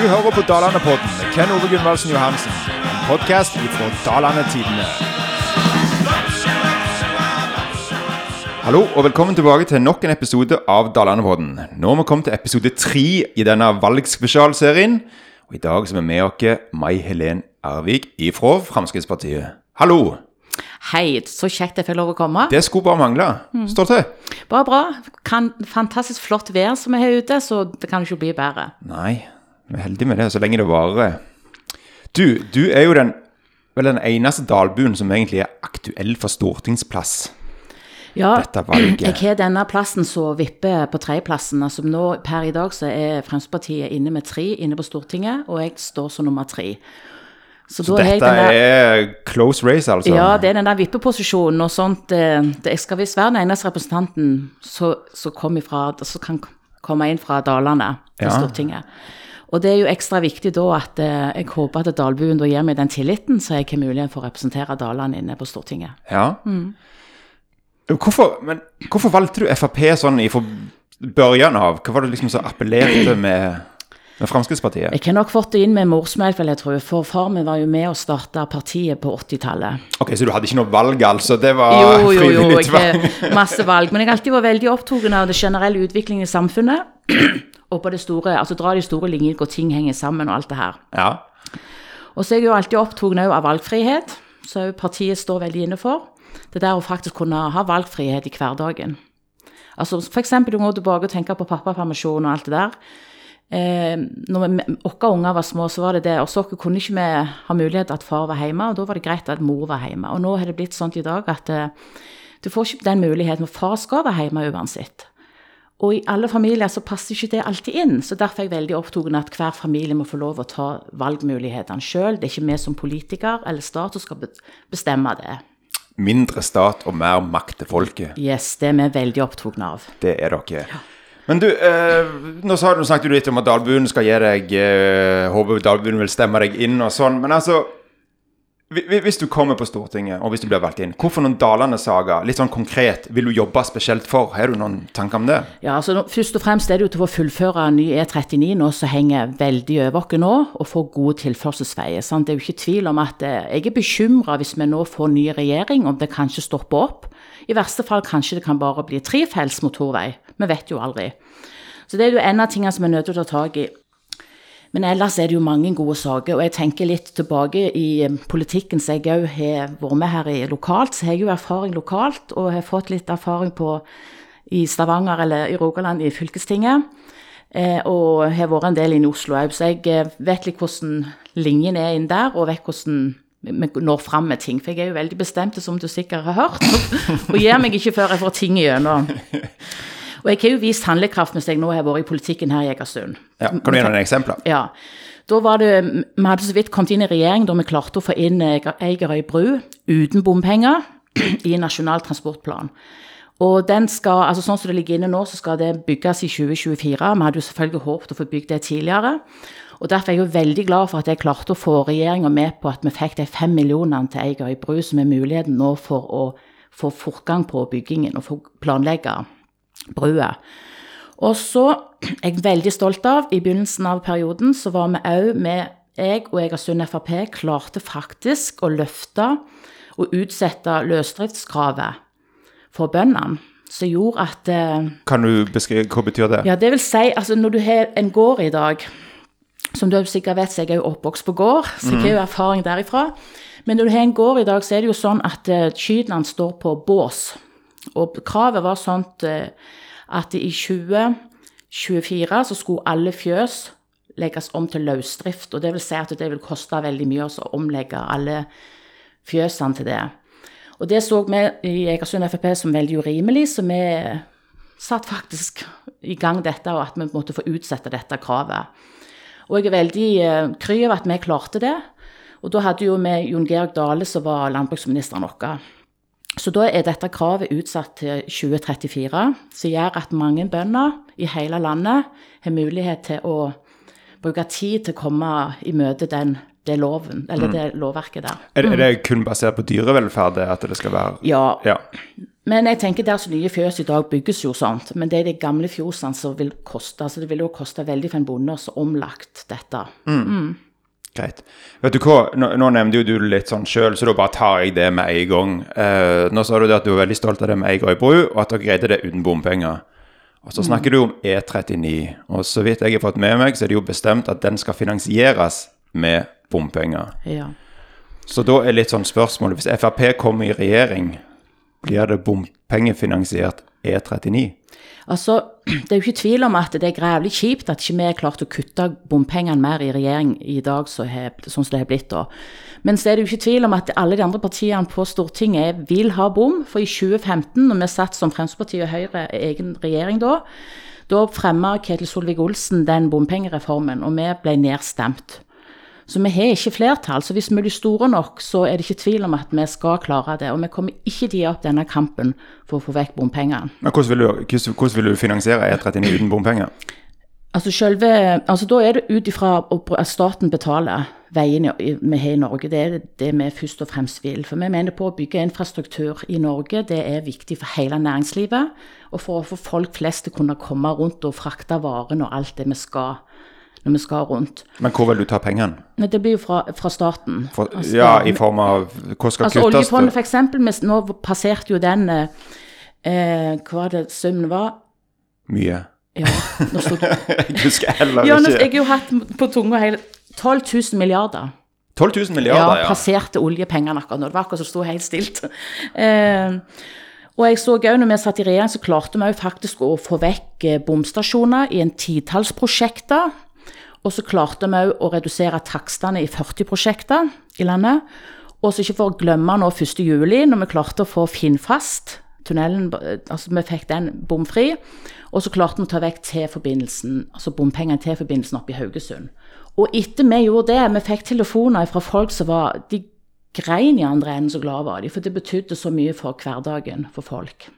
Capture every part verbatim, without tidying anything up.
Du hører på Dalarna-podden med Ken Ove Gunnvalsen Johansen, en podcast fra Dalarna-tidene. Hallo og velkommen tilbake til nok en episode av Dalarna-podden. Nå har vi kommet til episode tre I denne valgspesialserien, og I dag så er vi med dere meg Helene Ervik fra Fremskrittspartiet. Hallo! Hei, så kjekt jeg får lov å komme. Det skulle bare mangle. Står det til? Bare bra. Kan, fantastisk flott vær som er her ute, så det kan jo ikke bli bedre. Nei, vi er heldige med det, så lenge det varer. Du, du er jo den, vel den eneste dalbuen som egentlig er aktuell for stortingsplass. Ja, jeg har denne plassen så vipper på treplassen. Altså nå, per I dag så er Fremskrittspartiet inne med tre, inne på Stortinget, og jeg står som nummer tre. Så, så dette der, er close race altså? Ja, det er den der vippeposisjonen og sånt. Jeg skal visst være den eneste representanten som kom kan komme inn fra Dalarna til ja. Stortinget. Og det er jo ekstra viktig da at jeg håper at Dalbuen gir meg den tilliten så jeg har mulighet for å representere Dalarna inne på Stortinget. Ja. Mm. Hvorfor, men hvorfor valgte du F A P sånn I början av? Hva var det liksom så appellerte med... Men Fremskrittspartiet? Jeg har nok fått det inn med morsmelk, vel jeg tror, for far min var jo med og startet partiet på åttitallet. Ok, så du hadde ikke noe valg altså, det var jo, jo, jo, ikke masse valg, men jeg alltid var veldig opptogen av det generelle utviklingen I samfunnet, og på det store, altså dra de store linjer hvor ting henger sammen og alt det her. Ja. Og så er jeg jo alltid opptogen av valgfrihet, så partiet står veldig inne for, det der å faktisk kunne ha valgfrihet I hverdagen. Altså for eksempel, du går tilbake og tenker på pappapermisjon og alt det der, Eh, når åkka unger var små så var det det, og så kunne ikke vi ha mulighet at far var hjemme, og da var det greit at mor var hjemme, og nå har det blitt sånn I dag at eh, du får ikke den muligheten at far skal være hjemme uansett og I alle familier så passer ikke det alltid inn, så derfor er jeg veldig opptogen at hver familie må få lov å ta valgmulighetene selv, det er ikke vi som politiker eller stat som skal bestemme det Mindre stat og mer makt til folket Yes, det er vi veldig opptogen av Det er dere Ja Men du, eh, nå sa du, snakket du litt om at Dalbuen skal gi deg, eh, håper Dalbuen vil stemme deg inn og sånn, men altså, hvis du kommer på Stortinget, og hvis du blir valgt inn, hvorfor noen Dalarna-saga, litt sånn konkret, vil du jobbe spesielt for? Har du noen tanker om det? Ja, altså, først og fremst er det jo til å fullføre ny E trettini nå, så henger veldig over oss nå, og får gode tilførselsveier, sant? Det er jo ikke tvil om at eh, jeg er bekymret hvis vi nå får ny regjering, om det kanskje stopper opp. I verste fall kanskje det kan bare bli trefelts motorvei. Vi vet jo aldri. Så det er jo en av tingene som vi er nødt til å ta tag I. Men ellers er det jo mange gode saker, og jeg tenker litt tilbake I politikken, så jeg jo har vært med her I lokalt, så jeg har jo erfaring lokalt, og har fått litt erfaring på, I Stavanger eller I Rogaland I fylkestinget, og har vært en del I Oslo, så jeg vet litt hvordan linjen er inn der, og vet hvordan men når frem med ting, for jeg er jo veldig bestemt som du sikkert har hørt og gjør meg ikke før jeg får ting igjennom og jeg har jo vist handlekraft mens jeg nå har vært I politikken her I Eigersund ja, Kan du gjøre noen eksempler? Ja, da var det, vi hadde så vidt kommet inn I regjering da vi klarte å få inn Eigerøybru uten bompenger I en nasjonal transportplan og den skal, altså sånn som det ligger inne nå så skal det bygges I tjue tjuefire vi hadde jo selvfølgelig håpet å få bygget det tidligere Og derfor er jeg jo veldig glad for at jeg klarte å få regjeringen med på at vi fikk de fem millionene til Eigerøybru som er muligheten nå for å få fortgang på byggingen og få planlegge brua. Og så er jeg veldig stolt av, I begynnelsen av perioden så var vi også med, jeg og Eigersund F R P klarte faktisk å løfte og utsette løsdriftskravet for bøndene. Så gjorde at... Kan du beskrive, hva betyr det? Ja, det vil si, altså når du har en gård I dag... Som du sikkert vet, så jeg er jo oppvokst på gård, så jeg har jo erfaring derifra. Men når du har en gård I dag, så er det jo sånn at kyrne står på bås. Og kravet var sånn at I tjue tjuefire så skulle alle fjøs legges om til løsdrift, og det vil si at det vil koste veldig mye å omlegge alle fjøsene til det. Og det så vi I Eigersund F F P som veldig urimelig, så vi satt faktisk I gang dette, og at vi måtte få utsette dette kravet. Og jeg er veldig kry av at vi klarte det. Og da hadde jo med Jon Georg Dale, som var landbruksministeren vår. Så da er dette kravet utsatt til tjue trettifire, som gjør at mange bønder I hele landet har mulighet til å bruke tid til å komme I møte den det loven, eller mm. det lovverket der. Er det, er det kun basert på dyrevelferd at det skal være? Ja, ja. Men jeg tänker där så nya fjøs I dag bygges ju sånt, men det är de gamla fjosen som vill kosta, så det vill ju kosta väldigt för en bonde så omlagt detta. Mm. Mm. Greit. Vet du hva, nå, nå nevnte jo du litt sånn selv, så da bare tar jeg det med en gang. Eh, nå sa du det at du var veldig stolt av det med Eigerøybru, og at dere greide det uten bompenger. Og så snakker du om E trettini, og så vidt jeg har fått med meg, så er det jo bestemt at den skal finansieres med bompenger. Ja. Så da er litt sånn spørsmål, hvis F R P kommer I regjering, blir det bompengefinansiert E trettini? Altså, det er jo ikke tvil om at det er grævlig kjipt at ikke vi er klart å kutte bompengene mer I regjering I dag, så he, sånn som det har blitt da. Men så er det jo ikke tvil om at alle de andre partiene på Stortinget vil ha bom, for I tjue femten, når vi satt som Fremskrittspartiet og Høyre egen regjering da, da fremmet Ketil Solvik-Olsen den bompengereformen, og vi ble nedstemt. Så vi har ikke flertall, så hvis vi blir store nok, så er det ikke tvil om at vi skal klare det, og vi kommer ikke til å opp denne kampen for å få vekk bompengene. Men hvordan vil du, hvordan vil du finansiere E trettini uten bompenger? Altså, selve, altså da er det ut ifra at staten betaler veien vi har I Norge, det er det vi først og fremst vil. For vi mener på å bygge infrastruktur I Norge, det er viktig for hele næringslivet, og for å få folk flest til å kunne komme rundt og frakte varen og alt det vi skal når vi skal rundt. Men hvor vil du ta pengene? Det blir jo fra, fra staten. For, altså, ja, I form av, hva skal altså, kuttes? Oljefondet for eksempel, men nå passerte jo den, eh, hva det summen var? Mye. Ja, nå stod det. Du skal heller ikke. Ja, nå, jeg har jo hatt på tunga hele tolv tusen milliarder. tolv tusen milliarder, ja. Ja, passerte oljepengene akkurat nå. Det var akkurat som stod helt stilt. Eh, Og jeg så jo når vi satt I regjering, så klarte vi jo faktisk å få vekk bomstasjoner I en titalsprosjekter, og så klarte vi jo å redusere takstene I førti prosjekter I landet, og så ikke for å glemme nå første juli, når vi klarte å få Finnfast, tunnelen, altså vi fikk den bomfri, og så klarte vi å ta vekk T-forbindelsen, altså bompengene T-forbindelsen oppe I Haugesund. Og etter vi gjorde det, vi fikk telefoner fra folk som var, de grein I andre enden så glad var de, for det betydde så mye for hverdagen for folk.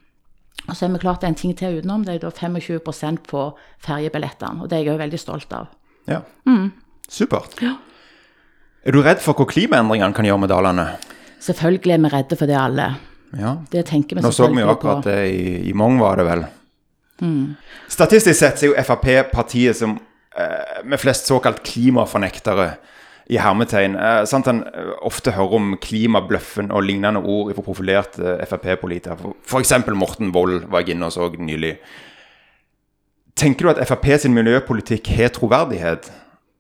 Og så har vi klart en ting til utenom, det er da tjuefem prosent på fergebillettene, og det er jeg jo veldig stolt av. Ja, mm. Supert. Ja. Er du redd for hva klimaendringene kan gjøre med Dalarna? Selvfølgelig er vi redde for det alle. Ja. Det tenker vi selvfølgelig på. Nå så vi jo akkurat det I, I mange var det vel. Mm. Statistisk sett er jo F R P-partiet som eh, med flest såkalt klimafornektere I hermetegn. Eh, sant han ofte hører om klimabløffen og lignende ord I for profilerte F R P-politikere. For, for eksempel Morten Wold var jeg inne og så nylig. Tenker du at F R P sin miljøpolitikk har troverdighet?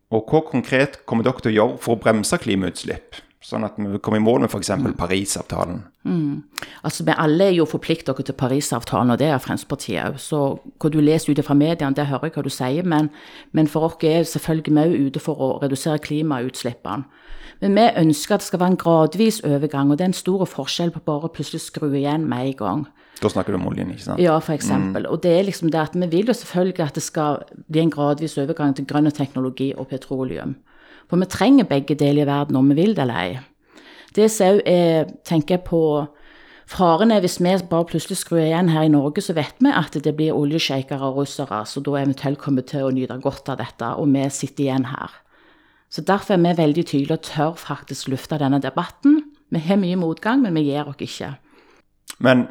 Og hva konkret kommer dere til å gjøre for å bremse klimautslipp? Sånn at vi kommer I mål med for eksempel Parisavtalen. Mm. Altså, vi alle er jo forpliktet dere til Parisavtalen, og det er Fremskrittspartiet. Så hva du leser ute fra mediene, det hører jeg hva du sier, men, men for dere er selvfølgelig vi jo ute for å redusere klimautslippene. Men vi ønsker at det skal være en gradvis overgang, og det er en stor forskjell på bare plutselig skru igjen med en gang. Da snakker du om oljen, ikke sant? Ja, for eksempel. Mm. Og det er liksom det at vi vil jo selvfølgelig at det skal bli en gradvis overgang til grønn teknologi og petroleum. For vi trenger begge deler I verden om vi vil det eller ei. Det ser jo, jeg tenker på farene, hvis vi bare plutselig skrur igjen her I Norge, så vet vi at det blir oljesjeikere og russere, så da eventuelt kommer vi til å nyte godt av dette, og vi sitter igjen her. Så derfor er vi veldig tydelige og tør faktisk lufte denne debatten. Vi har mye motgang, men vi gjør oss ikke. Men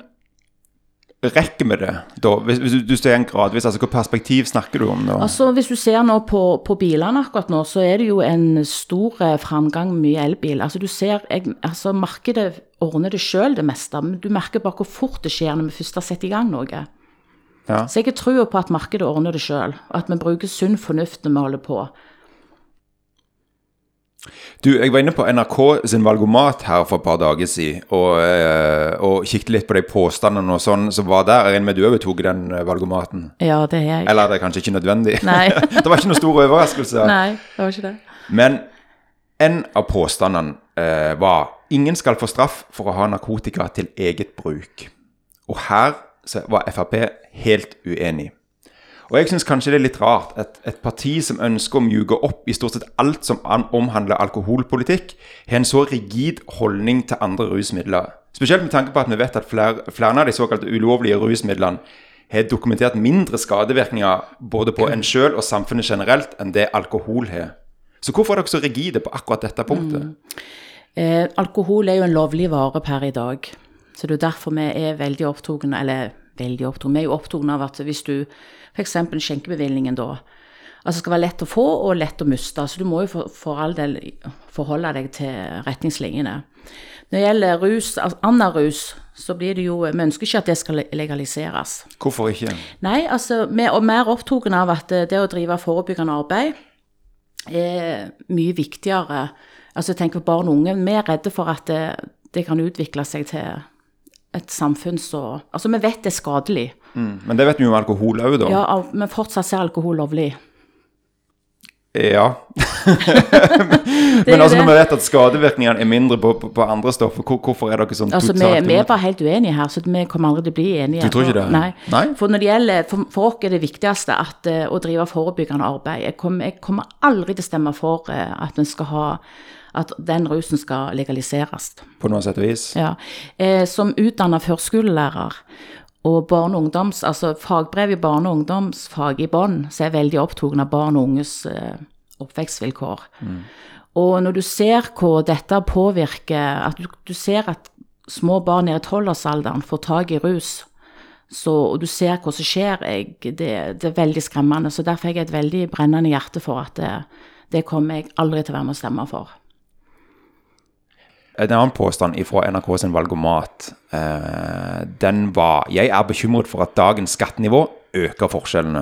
rekker med det da? Hvis, hvis du ser en gradvis, altså hva perspektiv snakker du om da? Altså hvis du ser nå på, på bilene akkurat nå, så er det jo en stor framgang med mye elbil. Altså du ser, jeg, altså markedet ordner det selv det meste, men du merker bare hvor fort det skjer når vi først har sett I gang noe. Ja. Så jeg tror på at markedet ordner det selv, at vi bruker sunn fornuft når vi holder på. Du, jeg var inne på N R K sin valgomat her for et par dager siden, og, og kikket litt på de påstandene og sånn, så var der en med du overtog den valgomaten. Ja, det er jeg. Eller er det kanskje ikke nødvendig? Nei. Det var ikke noen stor overraskelse. Nei, det var ikke det. Men en av påstandene eh, var, ingen skal få straff for å ha narkotika til eget bruk. Og her så var F R P helt uenig. Og jeg synes kanskje det er litt rart at et parti som ønsker å mjuke opp I stort sett alt som omhandler alkoholpolitikk, har en så rigid holdning til andre rusmidler. Spesielt med tanke på at vi vet at flere, flere av de såkalte ulovlige rusmidlene har dokumentert mindre skadevirkninger både på en selv og samfunnet generelt enn det alkohol har. Så hvorfor er dere så rigide på akkurat dette punktet? Mm. Eh, alkohol er jo en lovlig vare per I dag. Så det er derfor vi er veldig opptogende, eller veldig opptogende, vi er jo opptogende av at hvis du, for eksempel skjenkebevilgningen da, altså det skal være lett å få og lett å miste, så du må jo for, for all del forholde deg til retningslinjene. Når det gjelder rus, altså annen rus, så blir det jo, vi ønsker ikke at det skal legaliseres. Hvorfor ikke? Nei, altså vi er mer opptogende av at det å drive forebyggende arbeid, er mye viktigere. Altså jeg tenker på barn og unge, vi er redde for at det, det kan utvikle seg til et samfunn så... Altså vi vet det er skadelig. Mm, men det vet vi jo om alkohol også da. Ja, men fortsatt ser alkohol lovlig. Ja. men altså når vi vet at skadevirkningene er mindre på, på, på andre stoffer, hvor, hvorfor er det ikke sånn totalt? Altså vi er bare helt uenige her, så vi kommer aldri til å bli enige. Du tror ikke det? Nei. Nei? For når det gjelder, for, for oss er det viktigste at, uh, å drive forebyggende arbeid. Jeg, kom, jeg kommer aldri til å stemme for uh, at den skal ha at den rusen skal legaliseres. På noen sett og vis? Ja. Eh, som utdannet førskolelærer og barn- og ungdoms, altså fagbrev i barn- og ungdomsfag i bånd, så er jeg veldig opptogende av barn og unges eh, oppvekstvilkår. Mm. Og når du ser hvor dette påvirker, at du, du ser at små barn nede i tolvårsalderen får tag i rus, så, og du ser hva som skjer, jeg, det, det er veldig skremmende. Så derfor har jeg et veldig brennende hjerte for at det, det kommer jeg aldri til å være med å stemme for. En annen påstand fra N R K sin valgomat, eh, den var «Jeg er bekymret for at dagens skattenivå øker forskjellene».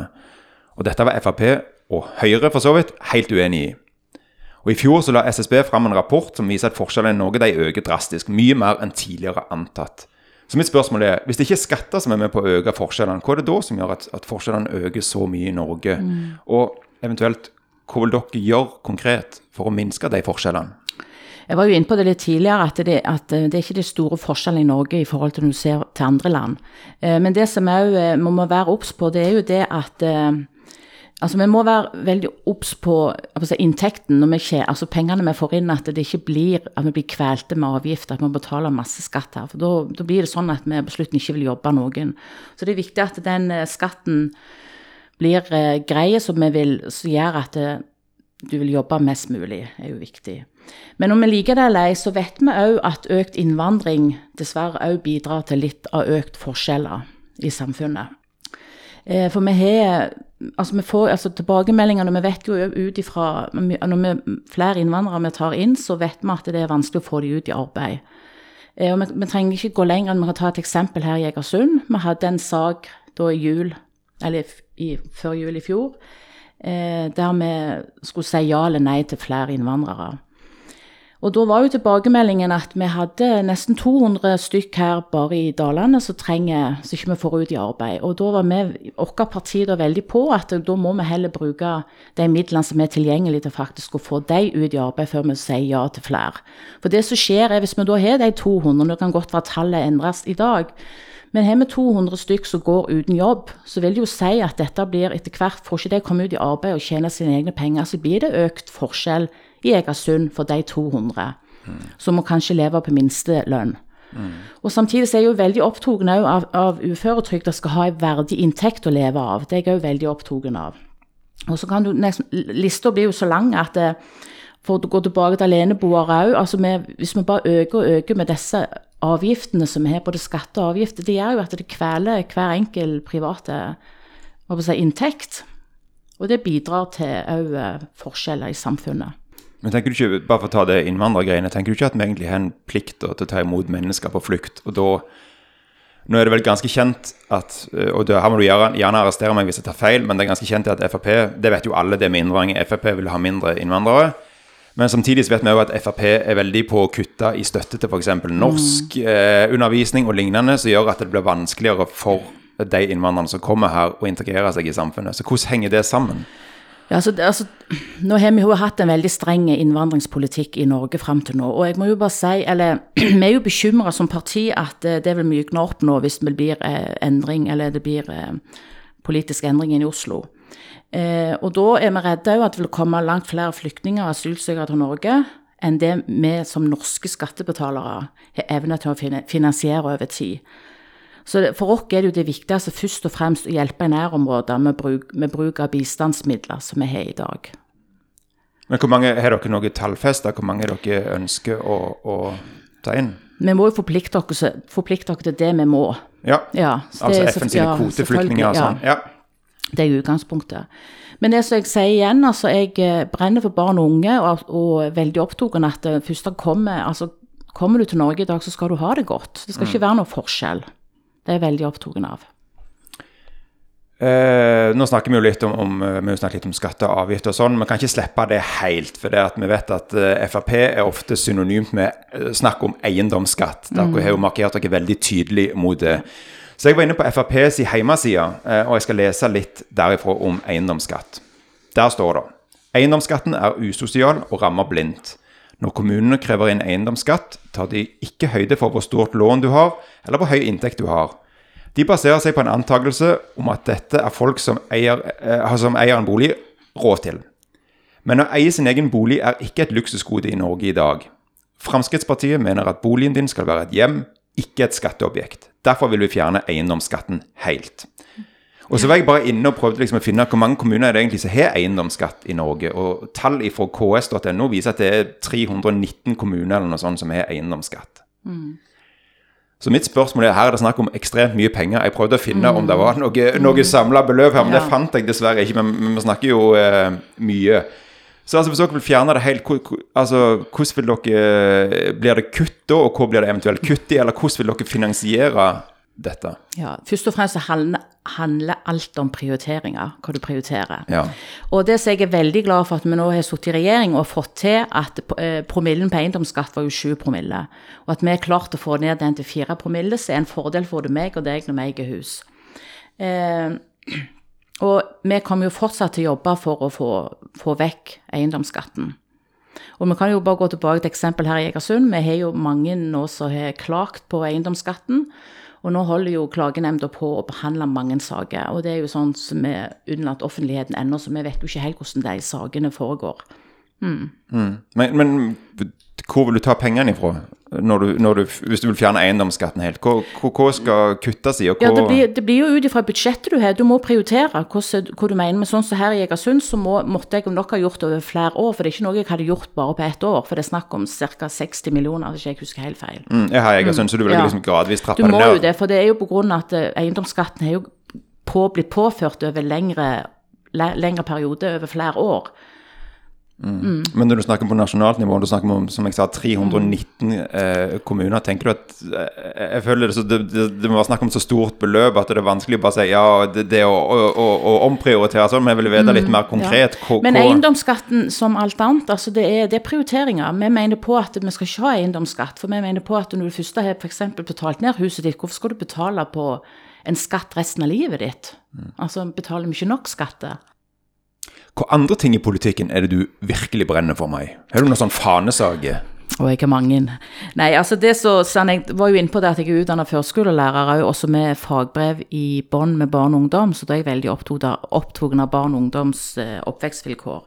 Og dette var F R P og Høyre for så vidt helt uenige i. Og i fjor så la S S B frem en rapport som viser at forskjellene i Norge de øker drastisk, mye mer enn tidligere antatt. Så mitt spørsmål er, hvis det ikke er skatter som er med på å øke forskjellene, hva er det da som gjør at, at forskjellene øker så mye i Norge? Mm. Og eventuelt, hva vil dere gjøre konkret for å minske de forskjellene? Jeg var jo inne på det litt tidligere, at det, at det er ikke det store forskjellen i Norge i forhold til når du ser til andre land. Men det som er jo, man må være obs på, det er jo det at, altså vi må være veldig obs på altså inntekten, når vi ikke, altså pengene vi får inn, at det ikke blir, at vi blir kvelte med avgifter, at vi betaler masse skatt her. For da, da blir det sånn at vi på slutten ikke vil jobbe noen. Så det er viktig at den skatten blir greie som vi vil, som gjør at det, du vil jobbe mest mulig, er jo viktig. Men om vi liker det eller ei, så vet vi også at økt innvandring dessverre også bidrar til litt av økt forskjeller i samfunnet. For vi har, altså vi får altså tilbakemeldingene, vi vet jo ut ifra, når vi, flere innvandrere vi tar inn, så vet vi at det er vanskelig å få dem ut i arbeid. Og vi, vi trenger ikke gå lenger enn vi kan ta et eksempel her i Eigersund. Vi hadde en sak da i jul, eller i, før jul i fjor, der vi skulle si ja eller nei til flere innvandrere. Og da var jo tilbakemeldingen at vi hadde nesten to hundre stykk her bare i Dalarne, så trenger, så ikke vi får ut i arbeid. Og da var vi, vårt parti da veldig på, at da må vi heller bruke de midlene som er tilgjengelige til faktisk å få dem ut i arbeid før vi sier ja til flere. For det som skjer er, hvis vi da har de to hundre, og det kan godt være tallet endres i dag, men har vi to hundre stykk som går uten jobb, så vil det jo si at dette blir etter hvert, får ikke de komme ut i arbeid og tjene sine egne penger, så blir det økt forskjell i Eigersund for de to hundre, mm. som må kanskje leve på minste lønn. Mm. Og samtidig så er jeg jo veldig opptogen av, av uføretrygd, skal ha en verdig inntekt å leve av. Det er jeg jo veldig opptogen av. Og så kan du, lista blir jo så lang at det, for å gå tilbake til aleneboere også, altså med, hvis vi bare øker og øker med disse avgiftene som vi har, både skatte og avgifter, det gjør jo at det kveler hver enkel private si, inntekt, og det bidrar til også forskjeller i samfunnet. Men tenker du ikke, bare for å ta det innvandrergreiene, tenker du ikke at vi egentlig har en plikt til å ta imot mennesker på flukt, og da, nå er det vel ganske kjent at, og det, her må du gjerne arrestere meg hvis jeg tar feil, men det er ganske kjent at F R P, det vet jo alle det med innvandring, F R P vil ha mindre innvandrere, men samtidig vet vi jo at F R P er veldig på å kutte i støtte til for eksempel norsk mm. eh, undervisning og lignende, som gjør at det blir vanskeligere for de innvandrerne som kommer her og integrerer seg i samfunnet. Så hvordan henger det sammen? Ja, altså, altså, nå har vi jo hatt en veldig streng innvandringspolitikk i Norge frem til nå, og jeg må jo bare si, eller vi er jo bekymret som parti at det vil mykne opp nå hvis det blir eh, endring, eller det blir eh, politisk endring i Oslo. Eh, og da er vi redde at det vil komme langt flere flyktninger og asylsøkere til Norge enn det vi som norske skattebetalere har evnet til å finansiere over tid. Så det, for oss er det jo det viktigste først og fremst å hjelpe i nærområder med bruk, med bruk av bistandsmidler som vi har i dag. Men hvor mange har dere noe tallfester? Hvor mange dere ønsker å, å ta inn? Vi må jo forplikte oss, forplikte oss til det vi må. Ja, ja altså F N sine kvoteflyktninger og sånn. Ja. Det er utgangspunktet. Men det som jeg sier igjen, altså jeg brenner for barn og unge, og, og veldig opptogen at først da kommer, altså kommer du til Norge I dag, så skal du ha det godt. Det skal mm. ikke være noe forskjell. Det er jeg veldig opptogen av. Eh, nå snakker vi jo litt om, om, vi snakker litt om skatte og avgifter og sånn, men kan ikke slippe det helt, for det at vi vet at F R P er ofte synonymt med snakk om eiendomsskatt. Dere mm. har jo markert dere veldig tydelig mot det. Så jeg var inne på F R P's heimasida, og jeg skal lese litt derifra om eiendomsskatt. Der står det, eiendomsskatten er usosial og rammer blindt. Når kommunene krever inn eiendomsskatt, tar de ikke høyde for hvor stort lån du har, eller hvor høy inntekt du har. De baserer seg på en antakelse om at dette er folk som eier, eh, som eier en bolig råd til. Men å eie sin egen bolig er ikke et luksusgode I Norge I dag. Fremskrittspartiet mener at boligen din skal være et hjem, ikke et skatteobjekt. Derfor vil vi fjerne eiendomsskatten helt. Og så var jeg bare inne og prøvde liksom å finne hvor mange kommuner er det egentlig som har eiendomsskatt I Norge. Og tall fra k s punktum no viser at det er tre hundre og nitten kommuner eller noe sånt som har eiendomsskatt. Mm. Så mitt spørsmål er, her er det snakk om ekstremt mye penger. Jeg prøvde å finne mm. om det var noe, noe samlet beløp her, men ja. Det fant jeg dessverre ikke, men vi snakker jo eh, mye. Så altså, hvis dere vil fjerne det helt, altså, hvordan vil dere, blir det kutt da, og hvor blir det eventuelt kutt I, eller hvordan vil dere finansiere dette? Ja, først og fremst handler, handler alt om prioriteringer, hva du prioriterer. Ja. Og det som jeg er veldig glad for at vi nå har suttet I regjering og fått til at promillen på eiendomsskatt var jo sju promille, og at vi er klart å få ned den til fire promille, så er en fordel for det meg og deg når vi eier hus. Eh, og vi kommer jo fortsatt til å jobbe for å få, få vekk eiendomsskatten. Og vi kan jo bare gå tilbake til eksempel her I Eigersund. Vi har jo mange nå som har klagt på eiendomsskatten, og nå holder jo klagenemnda på å behandle mange saker, og det er jo sånn som er unnlatt offentligheten ennå, så vi vet jo ikke helt hvordan de sakene foregår. Mm. Mm. Men, men hvor vil du ta pengene ifra? Når du, når du, hvis du vil fjerne eiendomsskatten helt, hva, hva skal kuttes I? Hva... Ja, det blir, det blir jo ut ifra budsjettet du har. Du må prioritere hva du mener. Men sånn som her I Eigersund, så må, måtte jeg nok ha gjort over flere år, for det er ikke noe jeg hadde gjort bare på ett år, for det er snakk om ca. seksti millioner, hvis jeg ikke husker helt feil. Mm, jeg har Eigersund, mm, så du vil ja. Liksom gradvis trappe det ned. Du må det jo det, for det er jo på grunn av at eiendomsskatten er jo på, blitt påført over lengre, lengre periode, over flere år. Mm. Mm. Men når du snakker på nasjonalt nivå, du snakker om, som jeg sa, tre hundre og nitten eh, kommuner, tenker du at eh, jeg føler det, så det, det, det må snakke om så stort beløp at det er vanskelig å bare si ja, det, det å, å, å, å omprioritere sånn, men jeg vil vite litt mer konkret mm, ja. Hvor, men eiendomsskatten som alt annet, altså det er, det er prioriteringer. Vi mener på at vi skal ikke ha eiendomsskatt, for vi mener på at når du først har for eksempel betalt ned huset ditt, hvorfor skal du betale på en skatt resten av livet ditt? Mm. Altså betaler vi ikke nok skatter? Hva andre ting I politikken er det du virkelig brenner for meg? Har du noen sånn fanesage? Åh, ikke mange. Nei, altså det så, sånn, jeg var jo inne på det at jeg er utdannet førskolelærer, også med fagbrev I bånd med barn og ungdom, så da er jeg veldig opptogen av barn og ungdoms oppvekstvilkår.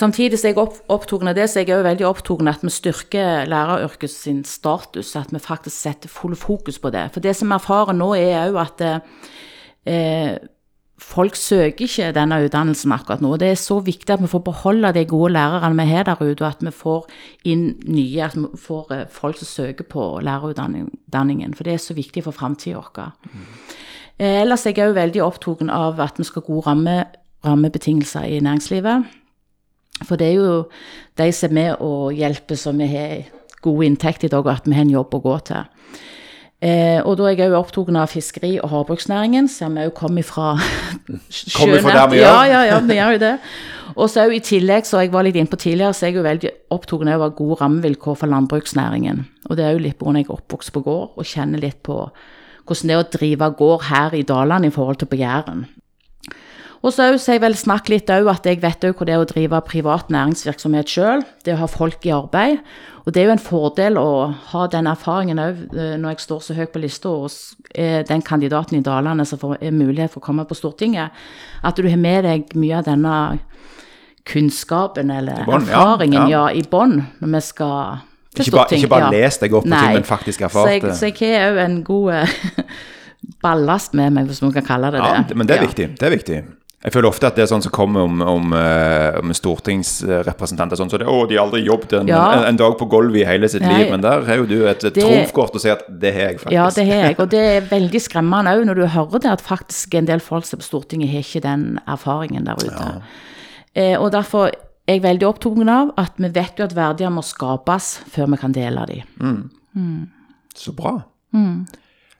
Samtidig så er jeg opptogen av det, så er jeg jo veldig opptogen at vi styrker læreryrkets sin status, at vi faktisk setter full fokus på det. For det som jeg erfarer nå er jo at eh, folk søker ikke denne utdannelsen akkurat nå. Det er så viktig at vi får beholde de gode lærerne vi har der ute, og at vi får inn nye, at vi får folk som søker på lærerutdanningen, for det er så viktig for fremtiden vår. Mm. Ellers er jeg jo veldig opptogen av at vi skal ha gode ramme, rammebetingelser I næringslivet, for det er jo de som er med og hjelper som vi har god inntekt I dag, og at vi har en jobb å gå til. Eh, og da er jeg jo opptogen av fiskeri- og havbruksnæringen, som jeg jo kom ifra sjønett. Kom ifra der vi gjør? Ja, ja, ja, vi gjør jo det. Og så er jo I tillegg, så jeg var litt inne på tidligere, så er jeg jo veldig opptogen av å ha gode rammevilkår for landbruksnæringen. Og det er jo litt på grunn av jeg er oppvokst på gård, og kjenner litt på hvordan det er å drive gård her I Dalarna I forhold til på Jæren. Og så har jeg vel snakket litt også at jeg vet jo hvor det er å drive privat næringsvirksomhet selv, det å ha folk I arbeid, og det er jo en fordel å ha den erfaringen også når jeg står så høyt på lista, og den kandidaten I Dalarna som får mulighet for å komme på Stortinget, at du har med deg mye av denne kunnskapen eller bond, erfaringen ja, ja. Ja, I bånd når vi skal... Ikke bare, ikke bare les deg opp på ting, men faktisk erfart det. Nei, så jeg har jo en god ballast med meg, hvis man kan kalle det det. Ja, men det er viktig, det er viktig. Jag följer ofta att det är sånt som kommer om om om stortingsrepresentanter sånt så det åh de har aldrig jobbat en, ja. en en dag på golvet I hela sitt Nej. liv men där har ju du ett trumfkort och säger att det har jag faktiskt. Ja, det har jag och det är väldigt skrämmande också när du hör det att faktiskt en del folk som på stortinget har inte den erfaringen där ute. Ja. Eh, och därför är jag väldigt upptagen av att vi vet ju att värdiga måste skapas för man kan dela det. Mm. Mm. Så bra. Mm.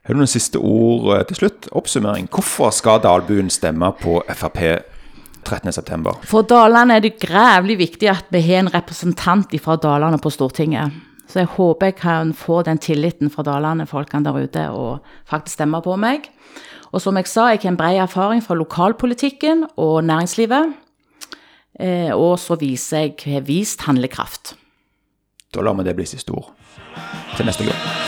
Har du noen siste ord til slutt? Oppsummering. Hvorfor skal Dalbuen stemme på F R P trettende september? For Dalarna er det grævlig viktig at vi har en representant fra Dalarna på Stortinget. Så jeg håper jeg kan få den tilliten fra Dalarna-folkene der ute og faktisk stemme på meg. Og som jeg sa, jeg har en bred erfaring fra lokalpolitikken og næringslivet. Og så viser jeg, jeg har vist handlekraft. Da lar vi det bli siste ord. Til neste gang.